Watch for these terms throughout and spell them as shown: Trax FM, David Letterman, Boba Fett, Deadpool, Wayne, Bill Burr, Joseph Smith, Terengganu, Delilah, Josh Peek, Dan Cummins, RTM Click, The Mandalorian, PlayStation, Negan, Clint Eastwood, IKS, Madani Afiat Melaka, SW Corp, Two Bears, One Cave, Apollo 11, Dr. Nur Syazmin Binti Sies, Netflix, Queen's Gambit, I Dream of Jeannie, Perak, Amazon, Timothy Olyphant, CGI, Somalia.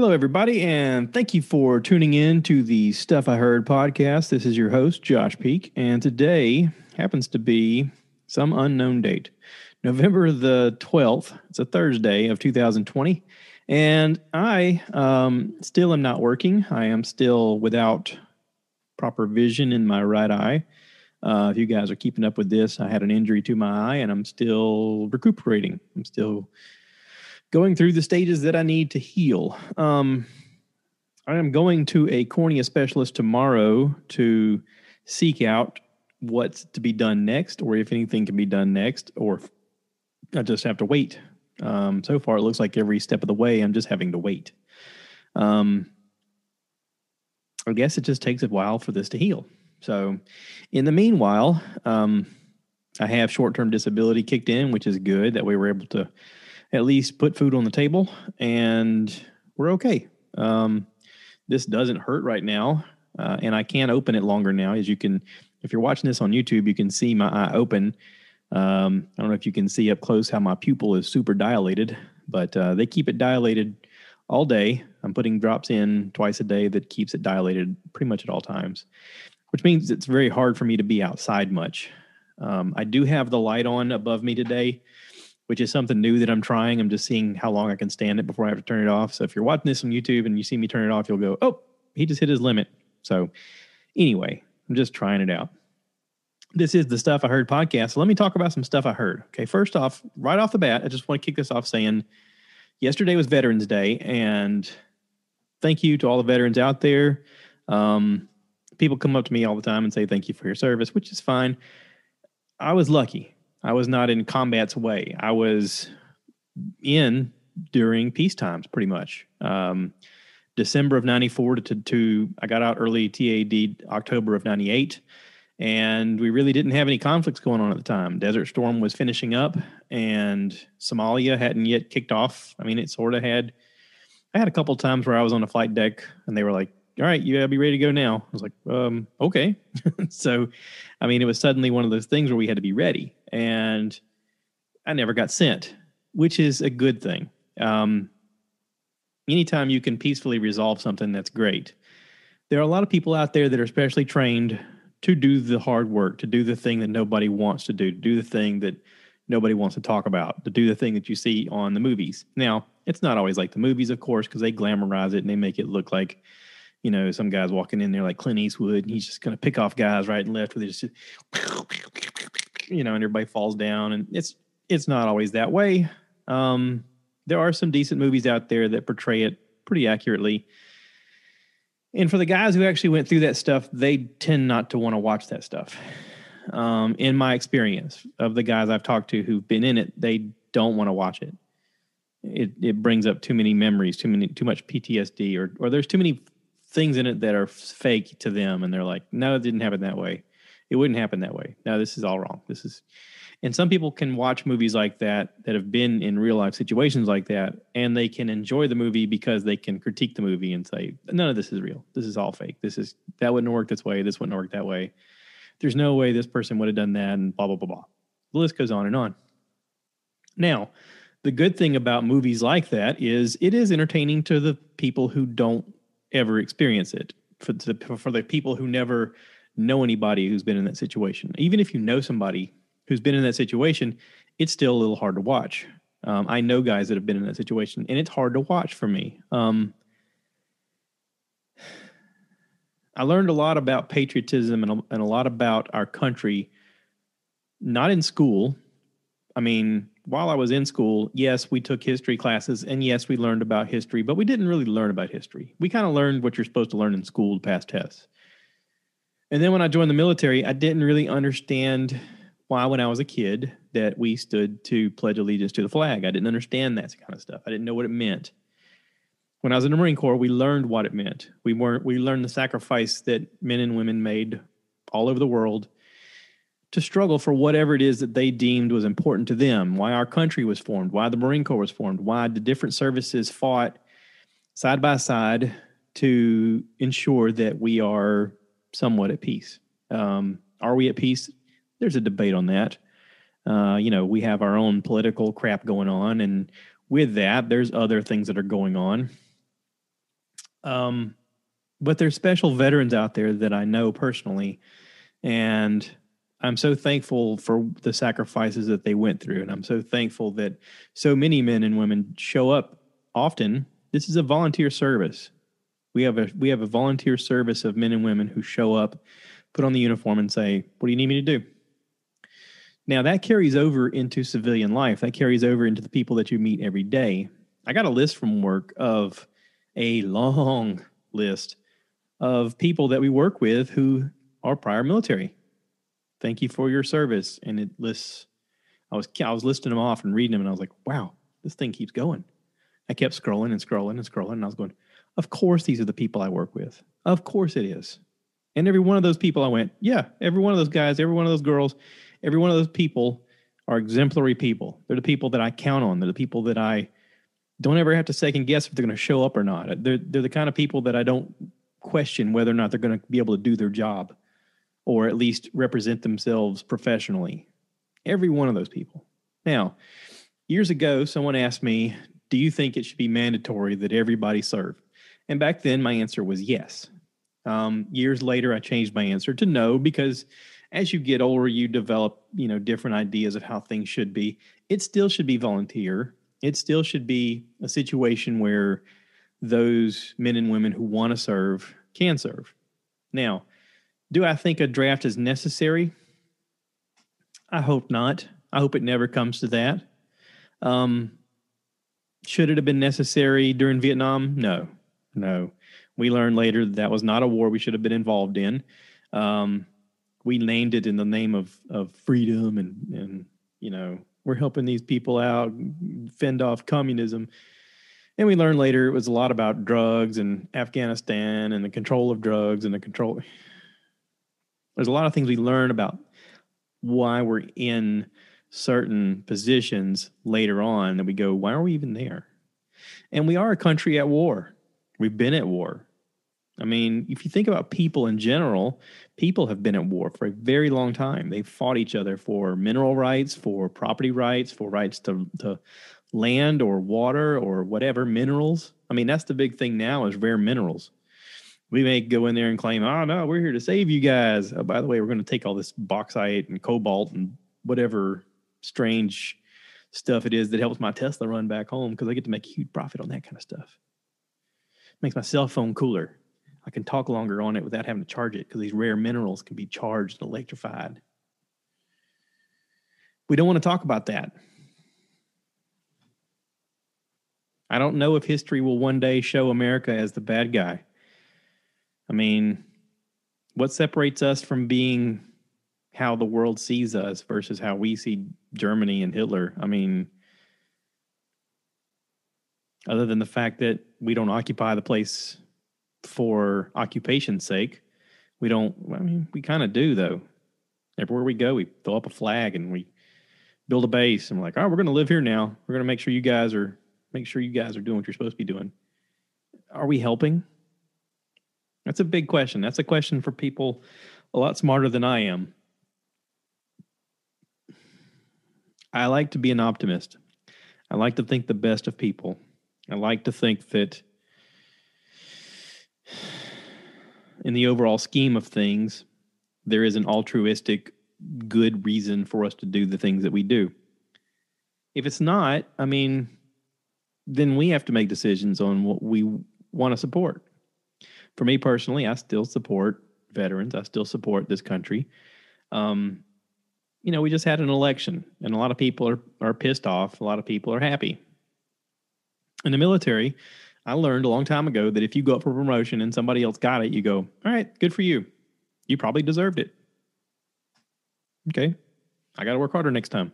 Hello, everybody, and thank you for tuning in to the Stuff I Heard podcast. This is your host, Josh Peek, and today happens to be some unknown date, November the 12th. It's a Thursday of 2020, and I still am not working. I am still without proper vision in my right eye. If you guys are keeping up with this, I had an injury to my eye, and I'm still recuperating. I'm still going through the stages that I need to heal. I am going to a cornea specialist tomorrow to seek out what's to be done next, or if anything can be done next, or if I just have to wait. So far, it looks like every step of the way, I'm just having to wait. I guess it just takes a while for this to heal. So in the meanwhile, I have short-term disability kicked in, which is good that we were able to at least put food on the table, and we're okay. This doesn't hurt right now, and I can open it longer now. As you can, if you're watching this on YouTube, you can see my eye open. I don't know if you can see up close how my pupil is super dilated, but they keep it dilated all day. I'm putting drops in twice a day that keeps it dilated pretty much at all times, which means it's very hard for me to be outside much. I do have the light on above me today, which is something new that I'm trying. I'm just seeing how long I can stand it before I have to turn it off. So if you're watching this on YouTube and you see me turn it off, you'll go, oh, he just hit his limit. So anyway, I'm just trying it out. This is the Stuff I Heard podcast. So let me talk about some stuff I heard. Okay, first off, right off the bat, I just want to kick this off saying yesterday was Veterans Day, and thank you to all the veterans out there. People come up to me all the time and say thank you for your service, which is fine. I was lucky. I was not in combat's way. I was in during peace times, pretty much. December of 94 to I got out early TAD October of 98, and we really didn't have any conflicts going on at the time. Desert Storm was finishing up, and Somalia hadn't yet kicked off. I mean, it sort of had. I had a couple of times where I was on a flight deck, and they were like, all right, you gotta be ready to go now. I was like, okay. So, I mean, it was suddenly one of those things where we had to be ready, and I never got sent, which is a good thing. Anytime you can peacefully resolve something, that's great. There are a lot of people out there that are specially trained to do the hard work, to do the thing that nobody wants to do the thing that nobody wants to talk about, to do the thing that you see on the movies. Now, it's not always like the movies, of course, because they glamorize it and they make it look like, you know, some guy's walking in there like Clint Eastwood, and he's just going to pick off guys right and left with his, you know, and everybody falls down. And it's not always that way. There are some decent movies out there that portray it pretty accurately. And for the guys who actually went through that stuff, they tend not to want to watch that stuff. In my experience of the guys I've talked to who've been in it, they don't want to watch it. It brings up too many memories, too much PTSD, or there's too many things in it that are fake to them, and they're like, no, it didn't happen that way. It wouldn't happen that way. No, this is all wrong. This is, and some people can watch movies like that have been in real life situations like that, and they can enjoy the movie because they can critique the movie and say, none of this is real. This is all fake. That wouldn't work this way. This wouldn't work that way. There's no way this person would have done that, and blah, blah, blah, blah. The list goes on and on. Now, the good thing about movies like that is it is entertaining to the people who don't ever experience it, for the people who never know anybody who's been in that situation. Even if you know somebody who's been in that situation, it's still a little hard to watch. I know guys that have been in that situation, and it's hard to watch for me. I learned a lot about patriotism and a lot about our country, not in school. I mean, while I was in school, yes, we took history classes, and yes, we learned about history, but we didn't really learn about history. We kind of learned what you're supposed to learn in school to pass tests. And then when I joined the military, I didn't really understand why, when I was a kid, that we stood to pledge allegiance to the flag. I didn't understand that kind of stuff. I didn't know what it meant. When I was in the Marine Corps, we learned what it meant. We learned the sacrifice that men and women made all over the world to struggle for whatever it is that they deemed was important to them, why our country was formed, why the Marine Corps was formed, why the different services fought side by side to ensure that we are somewhat at peace. Are we at peace? There's a debate on that. We have our own political crap going on, and with that, there's other things that are going on. But there's special veterans out there that I know personally, and I'm so thankful for the sacrifices that they went through. And I'm so thankful that so many men and women show up often. This is a volunteer service. We have a volunteer service of men and women who show up, put on the uniform and say, what do you need me to do? Now that carries over into civilian life. That carries over into the people that you meet every day. I got a list from work of a long list of people that we work with who are prior military. Thank you for your service. And it lists, I was listing them off and reading them, and I was like, wow, this thing keeps going. I kept scrolling and scrolling and scrolling, and I was going, of course, these are the people I work with. Of course it is. And every one of those people I went, yeah, every one of those guys, every one of those girls, every one of those people are exemplary people. They're the people that I count on. They're the people that I don't ever have to second guess if they're going to show up or not. They're the kind of people that I don't question whether or not they're going to be able to do their job or at least represent themselves professionally. Every one of those people. Now, years ago, someone asked me, do you think it should be mandatory that everybody serve? And back then, my answer was yes. Years later, I changed my answer to no, because as you get older, you develop, different ideas of how things should be. It still should be volunteer. It still should be a situation where those men and women who want to serve can serve. Now, do I think a draft is necessary? I hope not. I hope it never comes to that. Should it have been necessary during Vietnam? No. We learned later that was not a war we should have been involved in. We named it in the name of freedom and we're helping these people out, fend off communism. And we learned later it was a lot about drugs and Afghanistan and the control of drugs and the control. There's a lot of things we learn about why we're in certain positions later on that we go, why are we even there? And we are a country at war. We've been at war. I mean, if you think about people in general, people have been at war for a very long time. They've fought each other for mineral rights, for property rights, for rights to land or water or whatever, minerals. I mean, that's the big thing now is rare minerals. We may go in there and claim, oh, no, we're here to save you guys. Oh, by the way, we're going to take all this bauxite and cobalt and whatever strange stuff it is that helps my Tesla run back home because I get to make a huge profit on that kind of stuff. Makes my cell phone cooler. I can talk longer on it without having to charge it because these rare minerals can be charged and electrified. We don't want to talk about that. I don't know if history will one day show America as the bad guy. I mean, what separates us from being how the world sees us versus how we see Germany and Hitler? I mean, other than the fact that we don't occupy the place for occupation's sake, we kind of do, though. Everywhere we go, we throw up a flag and we build a base, and we're like, all right, we're going to live here now. We're going to make sure you guys are doing what you're supposed to be doing. Are we helping? That's a big question. That's a question for people a lot smarter than I am. I like to be an optimist. I like to think the best of people. I like to think that in the overall scheme of things, there is an altruistic good reason for us to do the things that we do. If it's not, then we have to make decisions on what we want to support. For me personally, I still support veterans. I still support this country. We just had an election, and a lot of people are pissed off. A lot of people are happy. In the military, I learned a long time ago that if you go up for promotion and somebody else got it, you go, all right, good for you. You probably deserved it. Okay, I got to work harder next time.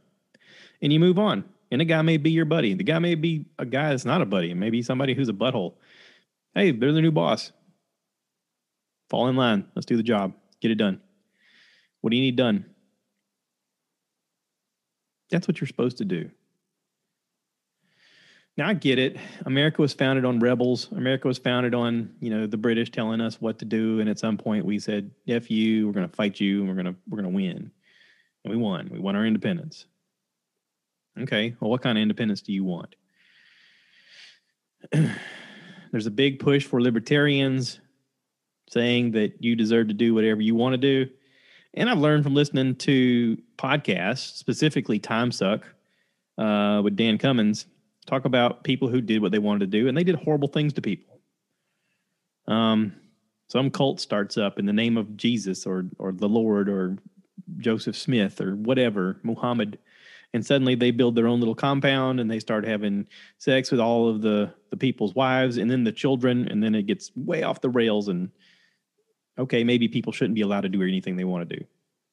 And you move on. And the guy may be your buddy. The guy may be a guy that's not a buddy. Maybe somebody who's a butthole. Hey, they're the new boss. Fall in line. Let's do the job. Get it done. What do you need done? That's what you're supposed to do. Now, I get it. America was founded on rebels. America was founded on, the British telling us what to do. And at some point we said, F you, we're going to fight you, and we're going to win. And we won. We won our independence. Okay, well, what kind of independence do you want? There's a big push for libertarians saying that you deserve to do whatever you want to do. And I've learned from listening to podcasts, specifically Time Suck with Dan Cummins, talk about people who did what they wanted to do, and they did horrible things to people. Some cult starts up in the name of Jesus or the Lord or Joseph Smith or whatever, Muhammad, and suddenly they build their own little compound and they start having sex with all of the people's wives and then the children, and then it gets way off the rails. And okay, maybe people shouldn't be allowed to do anything they want to do.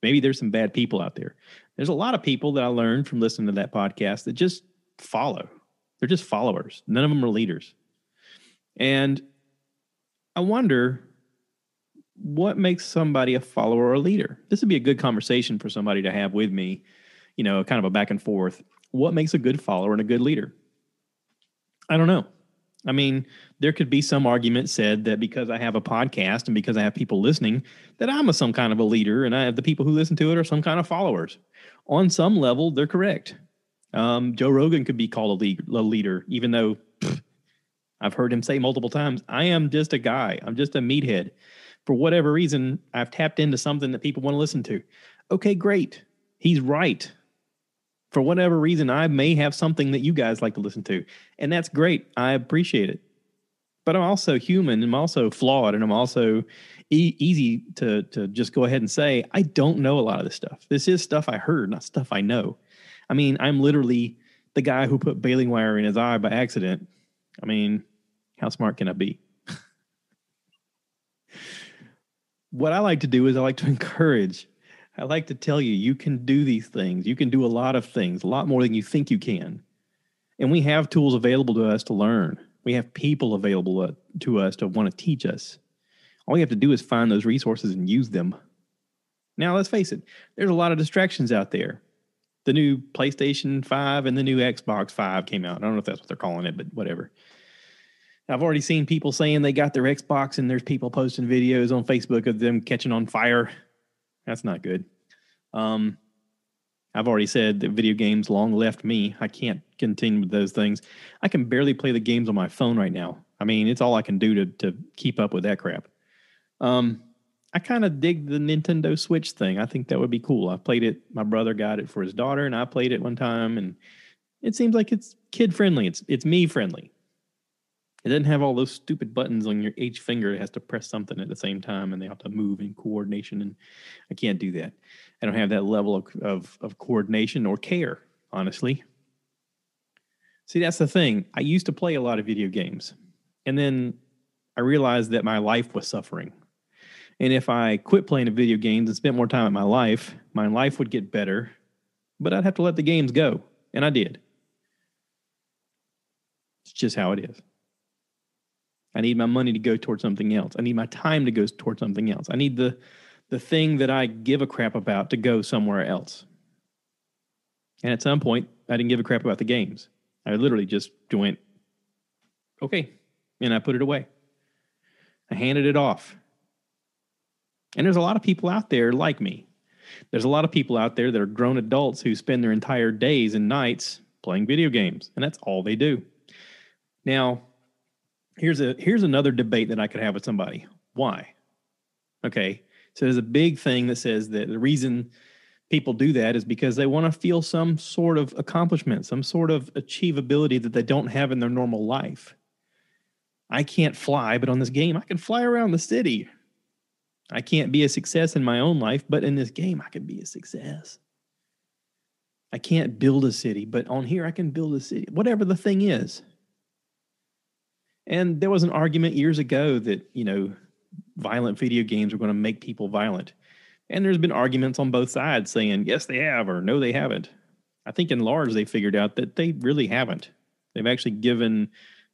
Maybe there's some bad people out there. There's a lot of people that I learned from listening to that podcast that just follow. They're just followers. None of them are leaders. And I wonder what makes somebody a follower or a leader. This would be a good conversation for somebody to have with me, you know, kind of a back and forth. What makes a good follower and a good leader? I don't know. I mean, there could be some argument said that because I have a podcast and because I have people listening, that I'm some kind of a leader, and I have the people who listen to it are some kind of followers. On some level, they're correct. Joe Rogan could be called a leader, even though I've heard him say multiple times, I am just a guy. I'm just a meathead. For whatever reason, I've tapped into something that people want to listen to. Okay, great. He's right. For whatever reason, I may have something that you guys like to listen to, and that's great. I appreciate it. But I'm also human, and I'm also flawed, and I'm also easy to just go ahead and say, I don't know a lot of this stuff. This is stuff I heard, not stuff I know. I mean, I'm literally the guy who put baling wire in his eye by accident. I mean, how smart can I be? What I like to do is I like to encourage. I like to tell you, you can do these things. You can do a lot of things, a lot more than you think you can. And we have tools available to us to learn. We have people available to us to want to teach us. All you have to do is find those resources and use them. Now, let's face it. There's a lot of distractions out there. The new PlayStation 5 and the new Xbox 5 came out. I don't know if that's what they're calling it, but whatever. I've already seen people saying they got their Xbox, and there's people posting videos on Facebook of them catching on fire. That's not good. I've already said that video games long left me. I can't continue with those things. I can barely play the games on my phone right now. I mean, it's all I can do to keep up with that crap. I kind of dig the Nintendo Switch thing. I think that would be cool. I played it. My brother got it for his daughter, and I played it one time. And it seems like it's kid-friendly. It's me-friendly. It doesn't have all those stupid buttons on your each finger. It has to press something at the same time, and they have to move in coordination. And I can't do that. I don't have that level of coordination or care, honestly. See, that's the thing. I used to play a lot of video games, and then I realized that my life was suffering. And if I quit playing the video games and spent more time at my life would get better, but I'd have to let the games go. And I did. It's just how it is. I need my money to go towards something else. I need my time to go towards something else. I need the thing that I give a crap about to go somewhere else. And at some point, I didn't give a crap about the games. I literally just went, okay, and I put it away. I handed it off. And there's a lot of people out there like me. There's a lot of people out there that are grown adults who spend their entire days and nights playing video games, and that's all they do. Now, here's another debate that I could have with somebody. Why? Okay, so there's a big thing that says that the reason people do that is because they want to feel some sort of accomplishment, some sort of achievability that they don't have in their normal life. I can't fly, but on this game, I can fly around the city. I can't be a success in my own life, but in this game, I can be a success. I can't build a city, but on here, I can build a city, whatever the thing is. And there was an argument years ago that, you know, violent video games are going to make people violent. And there's been arguments on both sides saying, yes, they have, or no, they haven't. I think in large, they figured out that they really haven't. They've actually given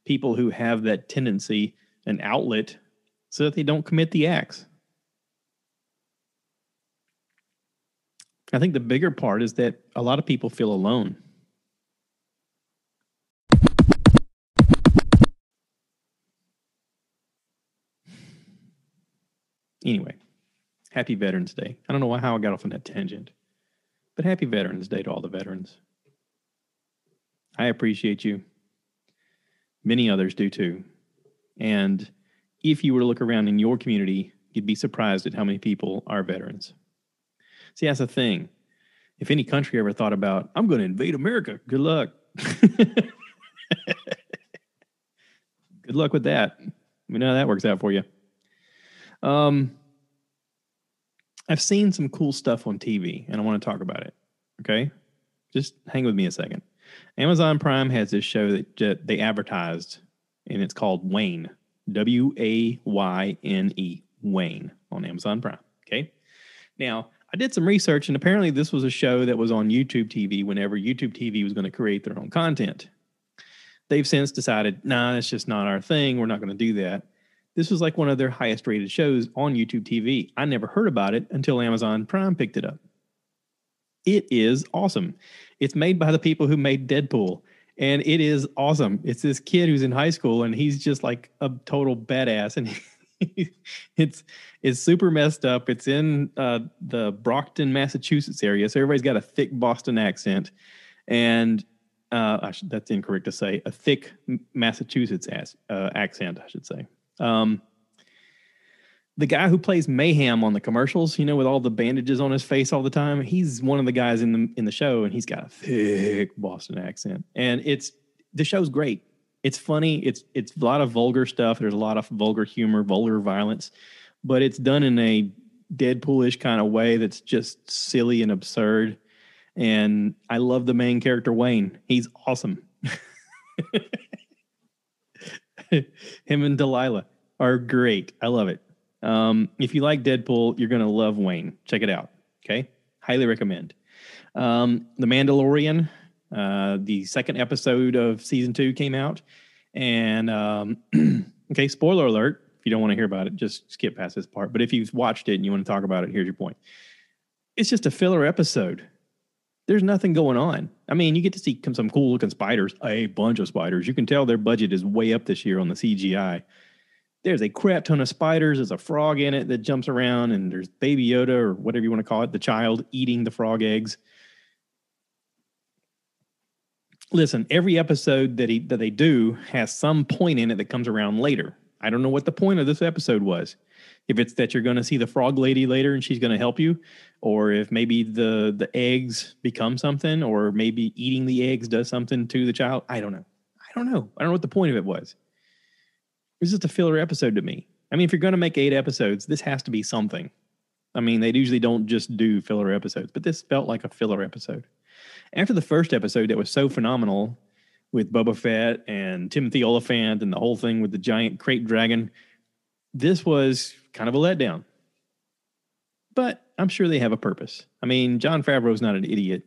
people who have that tendency an outlet so that they don't commit the acts. I think the bigger part is that a lot of people feel alone. Anyway, happy Veterans Day. I don't know how I got off on that tangent, but happy Veterans Day to all the veterans. I appreciate you. Many others do too. And if you were to look around in your community, you'd be surprised at how many people are veterans. See, that's the thing. If any country ever thought about, I'm going to invade America, good luck. Good luck with that. We know how that works out for you. I've seen some cool stuff on TV, and I want to talk about it. Okay? Just hang with me a second. Amazon Prime has this show that they advertised, and it's called Wayne. W-A-Y-N-E. Wayne on Amazon Prime. Okay? Now, I did some research, and apparently this was a show that was on YouTube TV whenever YouTube TV was going to create their own content. They've since decided, nah, that's just not our thing. We're not going to do that. This was like one of their highest rated shows on YouTube TV. I never heard about it until Amazon Prime picked it up. It is awesome. It's made by the people who made Deadpool, and it is awesome. It's this kid who's in high school, and he's just like a total badass, and it's super messed up. It's in the Brockton, Massachusetts area. So everybody's got a thick Boston accent, and that's incorrect to say, a thick Massachusetts accent, I should say. The guy who plays Mayhem on the commercials, you know, with all the bandages on his face all the time, he's one of the guys in the show, and he's got a thick Boston accent. And the show's great. It's funny. It's a lot of vulgar stuff. There's a lot of vulgar humor, vulgar violence, but it's done in a Deadpool-ish kind of way that's just silly and absurd. And I love the main character, Wayne. He's awesome. Him and Delilah are great. I love it. If you like Deadpool, you're going to love Wayne. Check it out. Okay? Highly recommend. The Mandalorian, the second episode of season 2 came out. And, okay, spoiler alert. If you don't want to hear about it, just skip past this part. But if you've watched it and you want to talk about it, here's your point. It's just a filler episode. There's nothing going on. I mean, you get to see some cool-looking spiders, a bunch of spiders. You can tell their budget is way up this year on the CGI. There's a crap ton of spiders. There's a frog in it that jumps around, and there's Baby Yoda, or whatever you want to call it, the child eating the frog eggs. Listen, every episode that they do has some point in it that comes around later. I don't know what the point of this episode was. If it's that you're going to see the frog lady later and she's going to help you, or if maybe the eggs become something, or maybe eating the eggs does something to the child. I don't know. I don't know what the point of it was. It was just a filler episode to me. I mean, if you're going to make 8 episodes, this has to be something. I mean, they usually don't just do filler episodes, but this felt like a filler episode. After the first episode that was so phenomenal with Boba Fett and Timothy Olyphant and the whole thing with the giant crate dragon, this was kind of a letdown. But I'm sure they have a purpose. I mean, John Favreau's not an idiot.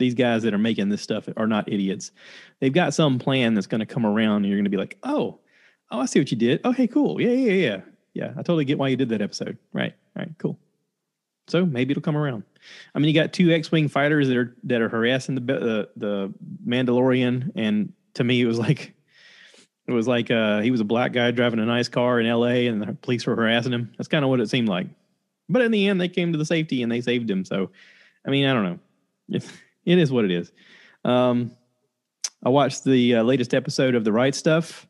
These guys that are making this stuff are not idiots. They've got some plan that's going to come around, and you're going to be like, oh, I see what you did. Oh, hey, cool. Yeah. Yeah, I totally get why you did that episode. Right, cool. So maybe it'll come around. I mean, you got 2 X-Wing fighters that are harassing the Mandalorian, and to me, it was like he was a black guy driving a nice car in L.A. and the police were harassing him. That's kind of what it seemed like. But in the end, they came to the safety and they saved him. So, I mean, I don't know. It is what it is. I watched the latest episode of The Right Stuff.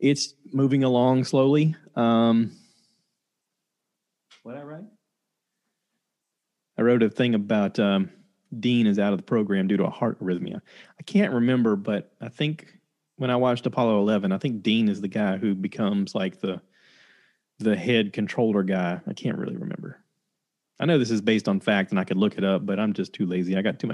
It's moving along slowly. What I write? I wrote a thing about Dean is out of the program due to a heart arrhythmia. I can't remember, but I think... when I watched Apollo 11, I think Dean is the guy who becomes like the head controller guy. I can't really remember. I know this is based on fact, and I could look it up, but I'm just too lazy. I got too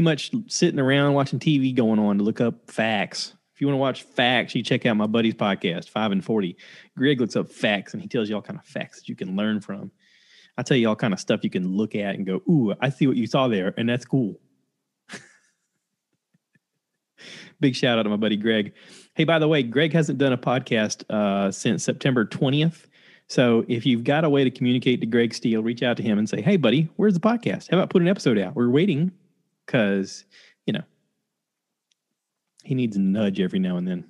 much sitting around watching TV going on to look up facts. If you want to watch facts, you check out my buddy's podcast, 5 and 40. Greg looks up facts, and he tells you all kind of facts that you can learn from. I tell you all kind of stuff you can look at and go, ooh, I see what you saw there, and that's cool. Big shout out to my buddy Greg. Hey, by the way, Greg hasn't done a podcast since September 20th. So if you've got a way to communicate to Greg Steele, reach out to him and say, hey, buddy, where's the podcast? How about put an episode out? We're waiting because, you know, he needs a nudge every now and then.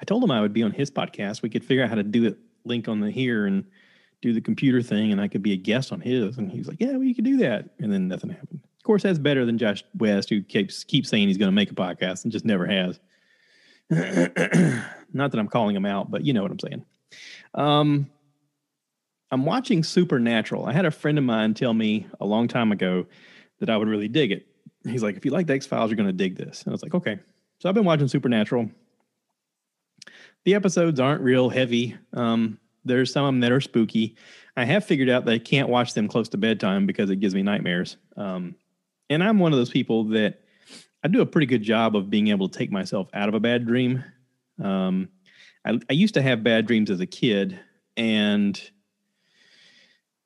I told him I would be on his podcast. We could figure out how to do it, link on the here and do the computer thing, and I could be a guest on his. And he was like, yeah, well, you could do that. And then nothing happened. Of course, that's better than Josh West, who keeps saying he's going to make a podcast and just never has. Not that I'm calling him out, but you know what I'm saying. I'm watching Supernatural. I had a friend of mine tell me a long time ago that I would really dig it. He's like, if you like the X-Files, you're going to dig this. And I was like, okay. So I've been watching Supernatural. The episodes aren't real heavy. There's some of them that are spooky. I have figured out that I can't watch them close to bedtime because it gives me nightmares. And I'm one of those people that I do a pretty good job of being able to take myself out of a bad dream. I used to have bad dreams as a kid, and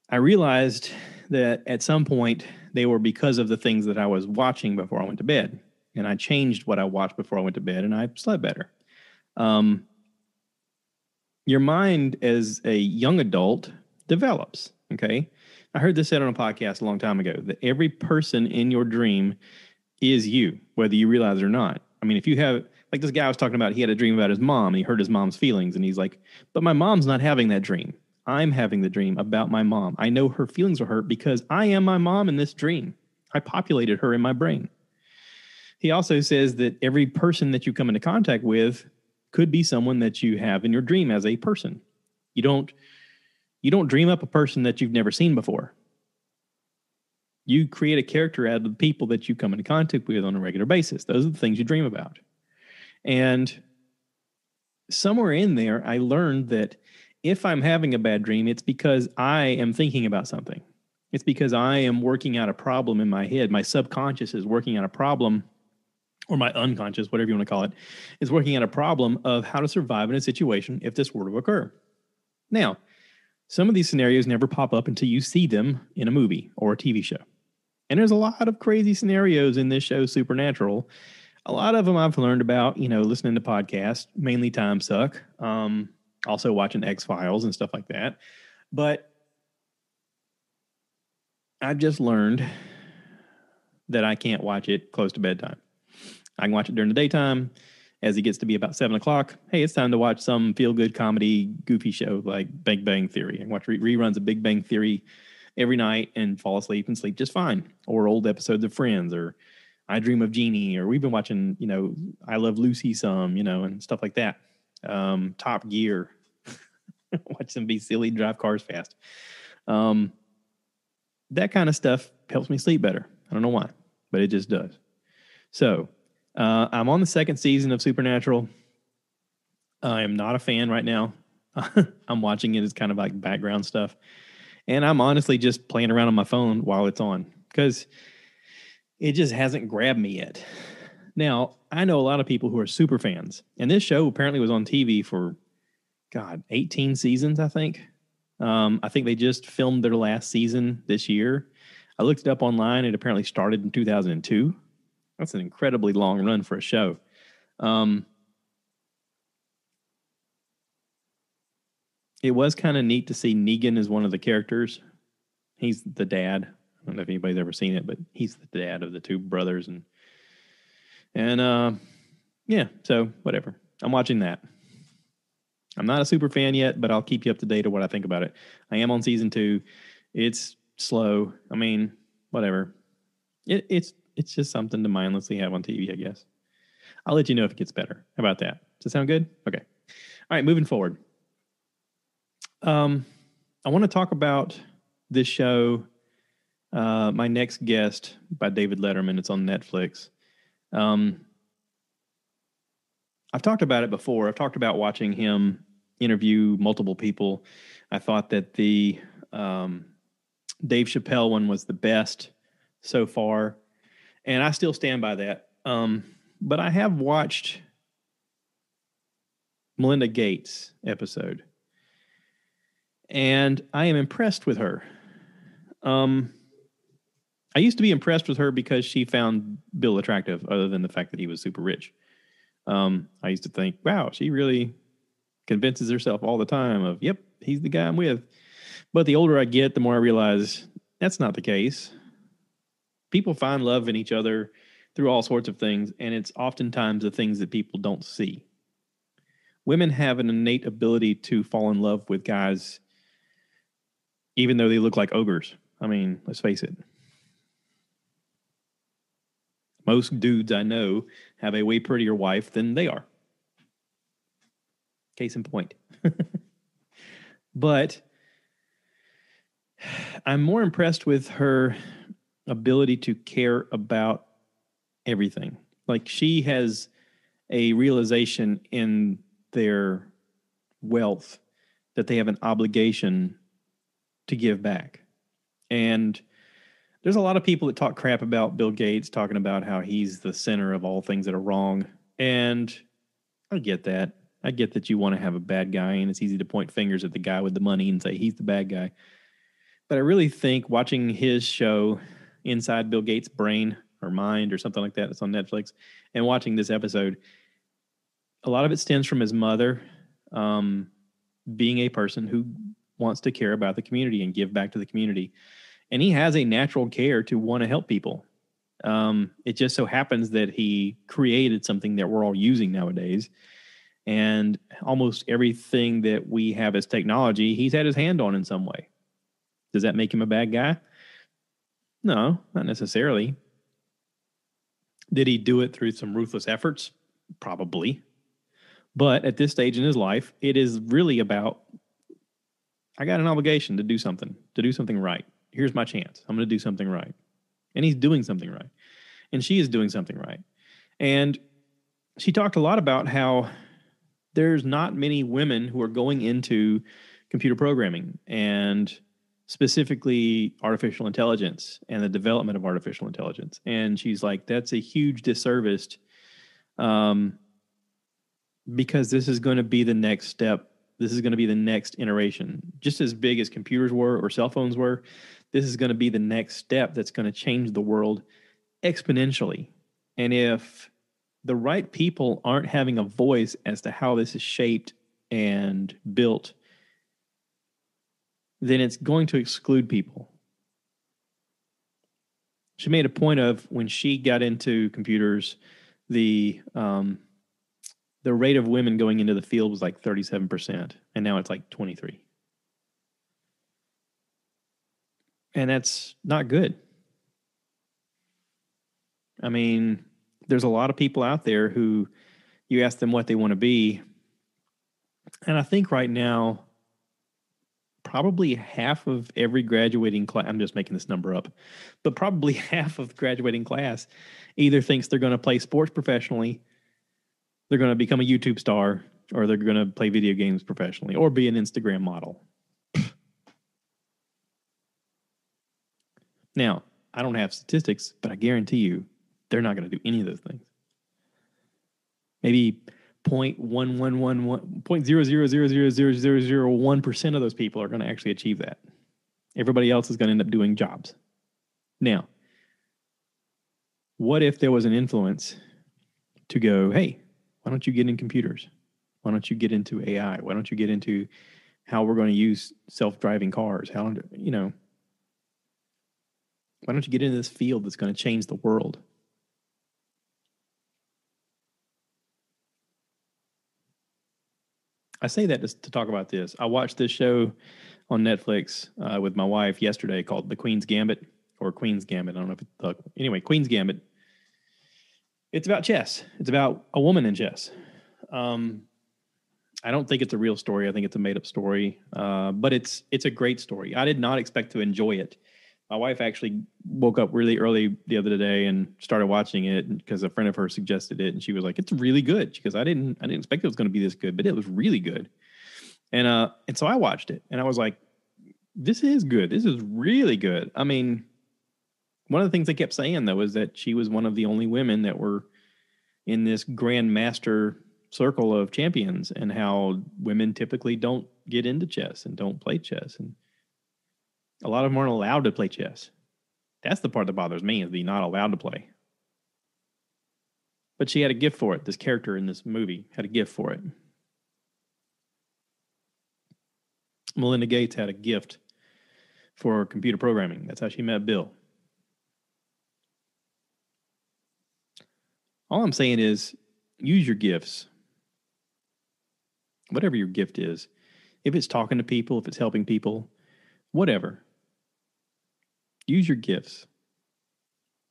I realized that at some point they were because of the things that I was watching before I went to bed. And I changed what I watched before I went to bed, and I slept better. Your mind as a young adult develops, okay? I heard this said on a podcast a long time ago, that every person in your dream is you, whether you realize it or not. I mean, if you have, like this guy I was talking about, he had a dream about his mom, and he hurt his mom's feelings, and he's like, but my mom's not having that dream. I'm having the dream about my mom. I know her feelings are hurt because I am my mom in this dream. I populated her in my brain. He also says that every person that you come into contact with could be someone that you have in your dream as a person. You don't dream up a person that you've never seen before. You create a character out of the people that you come into contact with on a regular basis. Those are the things you dream about. And somewhere in there, I learned that if I'm having a bad dream, it's because I am thinking about something. It's because I am working out a problem in my head. My subconscious is working out a problem, or my unconscious, whatever you want to call it, is working out a problem of how to survive in a situation if this were to occur. Now, some of these scenarios never pop up until you see them in a movie or a TV show. And there's a lot of crazy scenarios in this show, Supernatural. A lot of them I've learned about, you know, listening to podcasts, mainly Time Suck. Also watching X-Files and stuff like that. But I've just learned that I can't watch it close to bedtime. I can watch it during the daytime. As it gets to be about 7 o'clock, hey, it's time to watch some feel-good comedy, goofy show like Big Bang Theory. I can watch reruns of Big Bang Theory every night and fall asleep and sleep just fine. Or old episodes of Friends or I Dream of Jeannie. Or we've been watching, you know, I Love Lucy some, you know, and stuff like that. Top Gear. Watch them be silly, drive cars fast. That kind of stuff helps me sleep better. I don't know why, but it just does. So I'm on the second season of Supernatural. I am not a fan right now. I'm watching it as kind of like background stuff. And I'm honestly just playing around on my phone while it's on because it just hasn't grabbed me yet. Now, I know a lot of people who are super fans, and this show apparently was on TV for, God, 18 seasons, I think. I think they just filmed their last season this year. I looked it up online. It apparently started in 2002. That's an incredibly long run for a show. It was kind of neat to see Negan as one of the characters. He's the dad. I don't know if anybody's ever seen it, but he's the dad of the two brothers. And yeah, so whatever. I'm watching that. I'm not a super fan yet, but I'll keep you up to date on what I think about it. I am on season 2. It's slow. I mean, whatever. It's just something to mindlessly have on TV, I guess. I'll let you know if it gets better. How about that? Does that sound good? Okay. All right, moving forward. I want to talk about this show, My Next Guest by David Letterman. It's on Netflix. I've talked about it before. I've talked about watching him interview multiple people. I thought that the Dave Chappelle one was the best so far. And I still stand by that. But I have watched Melinda Gates' episode. And I am impressed with her. I used to be impressed with her because she found Bill attractive, other than the fact that he was super rich. I used to think, wow, she really convinces herself all the time of, yep, he's the guy I'm with. But the older I get, the more I realize that's not the case. People find love in each other through all sorts of things, and it's oftentimes the things that people don't see. Women have an innate ability to fall in love with guys, even though they look like ogres. I mean, let's face it. Most dudes I know have a way prettier wife than they are. Case in point. But I'm more impressed with her ability to care about everything. Like, she has a realization in their wealth that they have an obligation to give back. And there's a lot of people that talk crap about Bill Gates, talking about how he's the center of all things that are wrong. And I get that. I get that you want to have a bad guy, and it's easy to point fingers at the guy with the money and say he's the bad guy. But I really think watching his show, Inside Bill Gates' Brain or Mind or something like that, that's on Netflix, and watching this episode, a lot of it stems from his mother being a person who wants to care about the community and give back to the community. And he has a natural care to want to help people. It just so happens that he created something that we're all using nowadays. And almost everything that we have as technology, he's had his hand on in some way. Does that make him a bad guy? No, not necessarily. Did he do it through some ruthless efforts? Probably. But at this stage in his life, it is really about, I got an obligation to do something right. Here's my chance. I'm going to do something right. And he's doing something right. And she is doing something right. And she talked a lot about how there's not many women who are going into computer programming, and specifically artificial intelligence and the development of artificial intelligence. And she's like, that's a huge disservice because this is going to be the next step. This is going to be the next iteration. Just as big as computers were or cell phones were, this is going to be the next step that's going to change the world exponentially. And if the right people aren't having a voice as to how this is shaped and built, then it's going to exclude people. She made a point of, when she got into computers, the rate of women going into the field was like 37%, and now it's like 23%. And that's not good. I mean, there's a lot of people out there who you ask them what they want to be. And I think right now, probably half of every graduating class, I'm just making this number up, but probably half of the graduating class either thinks they're going to play sports professionally, they're going to become a YouTube star, or they're going to play video games professionally, or be an Instagram model. Now, I don't have statistics, but I guarantee you, they're not going to do any of those things. Maybe 0.0000001% of those people are going to actually achieve that. Everybody else is going to end up doing jobs. Now, what if there was an influence to go, hey, why don't you get in computers? Why don't you get into AI? Why don't you get into how we're going to use self-driving cars? How, you know, why don't you get into this field that's going to change the world? I say that just to talk about this. I watched this show on Netflix with my wife yesterday called The Queen's Gambit, or Queen's Gambit. I don't know if it's anyway, Queen's Gambit. It's about chess. It's about a woman in chess. I don't think it's a real story. I think it's a made-up story, but it's a great story. I did not expect to enjoy it. My wife actually woke up really early the other day and started watching it because a friend of hers suggested it. And she was like, it's really good. She goes, I didn't expect it was going to be this good, but it was really good. And so I watched it and I was like, this is good. This is really good. I mean, one of the things they kept saying though, is that she was one of the only women that were in this grandmaster circle of champions, and how women typically don't get into chess and don't play chess. And a lot of them aren't allowed to play chess. That's the part that bothers me, is they're not allowed to play. But she had a gift for it. This character in this movie had a gift for it. Melinda Gates had a gift for computer programming. That's how she met Bill. All I'm saying is, use your gifts. Whatever your gift is. If it's talking to people, if it's helping people, whatever. Use your gifts.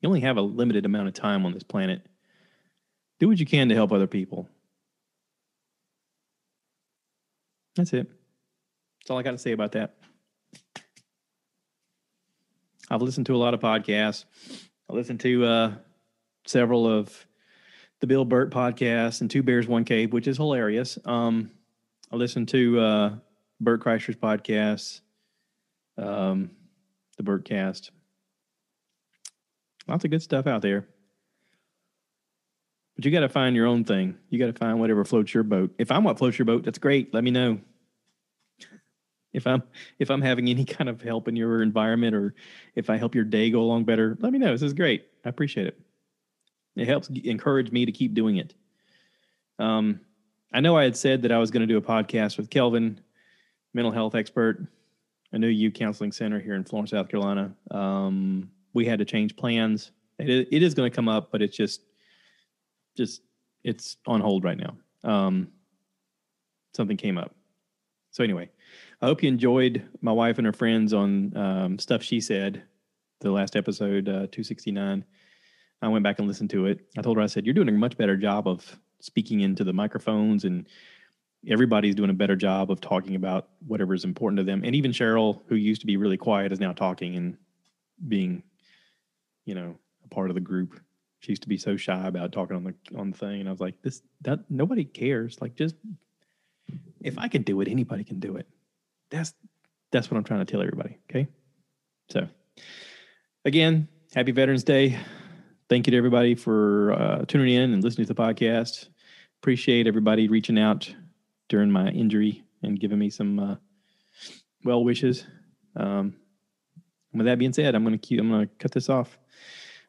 You only have a limited amount of time on this planet. Do what you can to help other people. That's it. That's all I got to say about that. I've listened to a lot of podcasts. I listened to several of the Bill Burr podcast and Two Bears, One Cave, which is hilarious. I listened to Bert Kreischer's podcast, the Burtcast. Lots of good stuff out there. But you got to find your own thing. You got to find whatever floats your boat. If I'm what floats your boat, that's great. Let me know. If I'm having any kind of help in your environment, or if I help your day go along better, let me know. This is great. I appreciate it. It helps encourage me to keep doing it. I know I had said that I was going to do a podcast with Kelvin, mental health expert, a new youth counseling center here in Florence, South Carolina. We had to change plans. It is going to come up, but it's just it's on hold right now. Something came up. So anyway, I hope you enjoyed my wife and her friends on Stuff She Said, the last episode, 269. I went back and listened to it. I told her, I said, you're doing a much better job of speaking into the microphones, and everybody's doing a better job of talking about whatever is important to them. And even Cheryl, who used to be really quiet, is now talking and being, you know, a part of the group. She used to be so shy about talking on the thing. And I was like, nobody cares. Like, just, if I can do it, anybody can do it. That's what I'm trying to tell everybody. Okay. So again, happy Veterans Day. Thank you to everybody for tuning in and listening to the podcast. Appreciate everybody reaching out during my injury and giving me some well wishes. With that being said, I'm going to cut this off.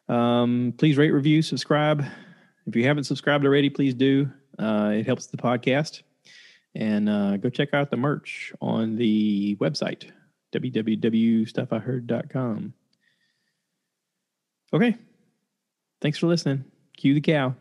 Please rate, review, subscribe. If you haven't subscribed already, please do. It helps the podcast. And go check out the merch on the website, www.stuffiheard.com. Okay. Thanks for listening. Cue the cow.